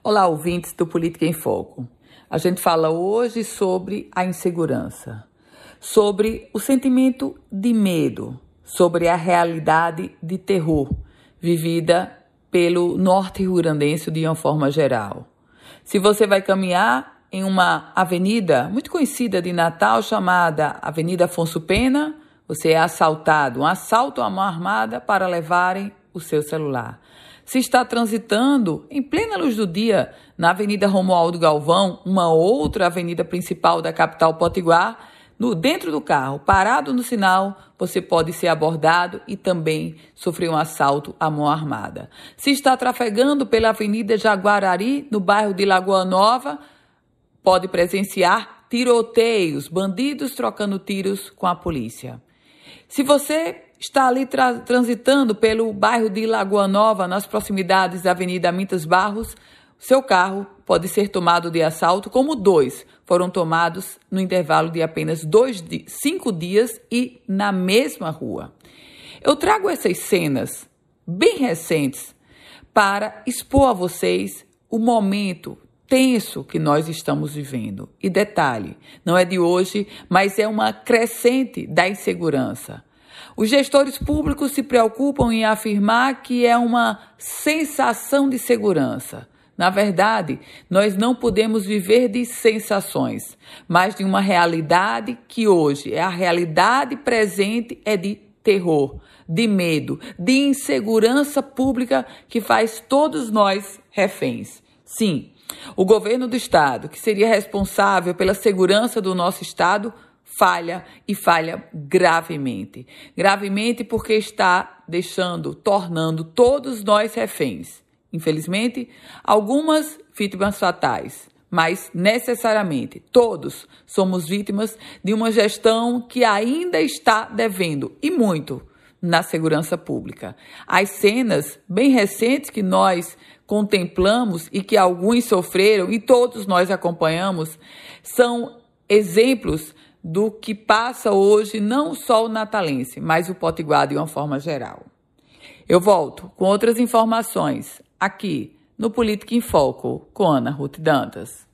Olá, ouvintes do Política em Foco. A gente fala hoje sobre a insegurança, sobre o sentimento de medo, sobre a realidade de terror vivida pelo norte riograndense de uma forma geral. Se você vai caminhar em uma avenida muito conhecida de Natal chamada Avenida Afonso Pena, você é assaltado, um assalto à mão armada para levarem o seu celular. Se está transitando em plena luz do dia na Avenida Romualdo Galvão, uma outra avenida principal da capital potiguar, dentro do carro, parado no sinal, você pode ser abordado e também sofrer um assalto à mão armada. Se está trafegando pela Avenida Jaguarari, no bairro de Lagoa Nova, pode presenciar tiroteios, bandidos trocando tiros com a polícia. Se você está ali transitando pelo bairro de Lagoa Nova, nas proximidades da Avenida Mintas Barros, seu carro pode ser tomado de assalto, como 2 foram tomados no intervalo de apenas 5 dias e na mesma rua. Eu trago essas cenas bem recentes para expor a vocês o momento tenso que nós estamos vivendo. E detalhe, não é de hoje, mas é uma crescente da insegurança. Os gestores públicos se preocupam em afirmar que é uma sensação de segurança. Na verdade, nós não podemos viver de sensações, mas de uma realidade que hoje é a realidade presente, é de terror, de medo, de insegurança pública que faz todos nós reféns. Sim, o governo do Estado, que seria responsável pela segurança do nosso Estado, falha e falha gravemente. Gravemente porque está tornando todos nós reféns. Infelizmente, algumas vítimas fatais, mas necessariamente todos somos vítimas de uma gestão que ainda está devendo, e muito, na segurança pública. As cenas bem recentes que nós contemplamos e que alguns sofreram e todos nós acompanhamos são exemplos do que passa hoje não só o natalense, mas o potiguar de uma forma geral. Eu volto com outras informações aqui no Política em Foco com Ana Ruth Dantas.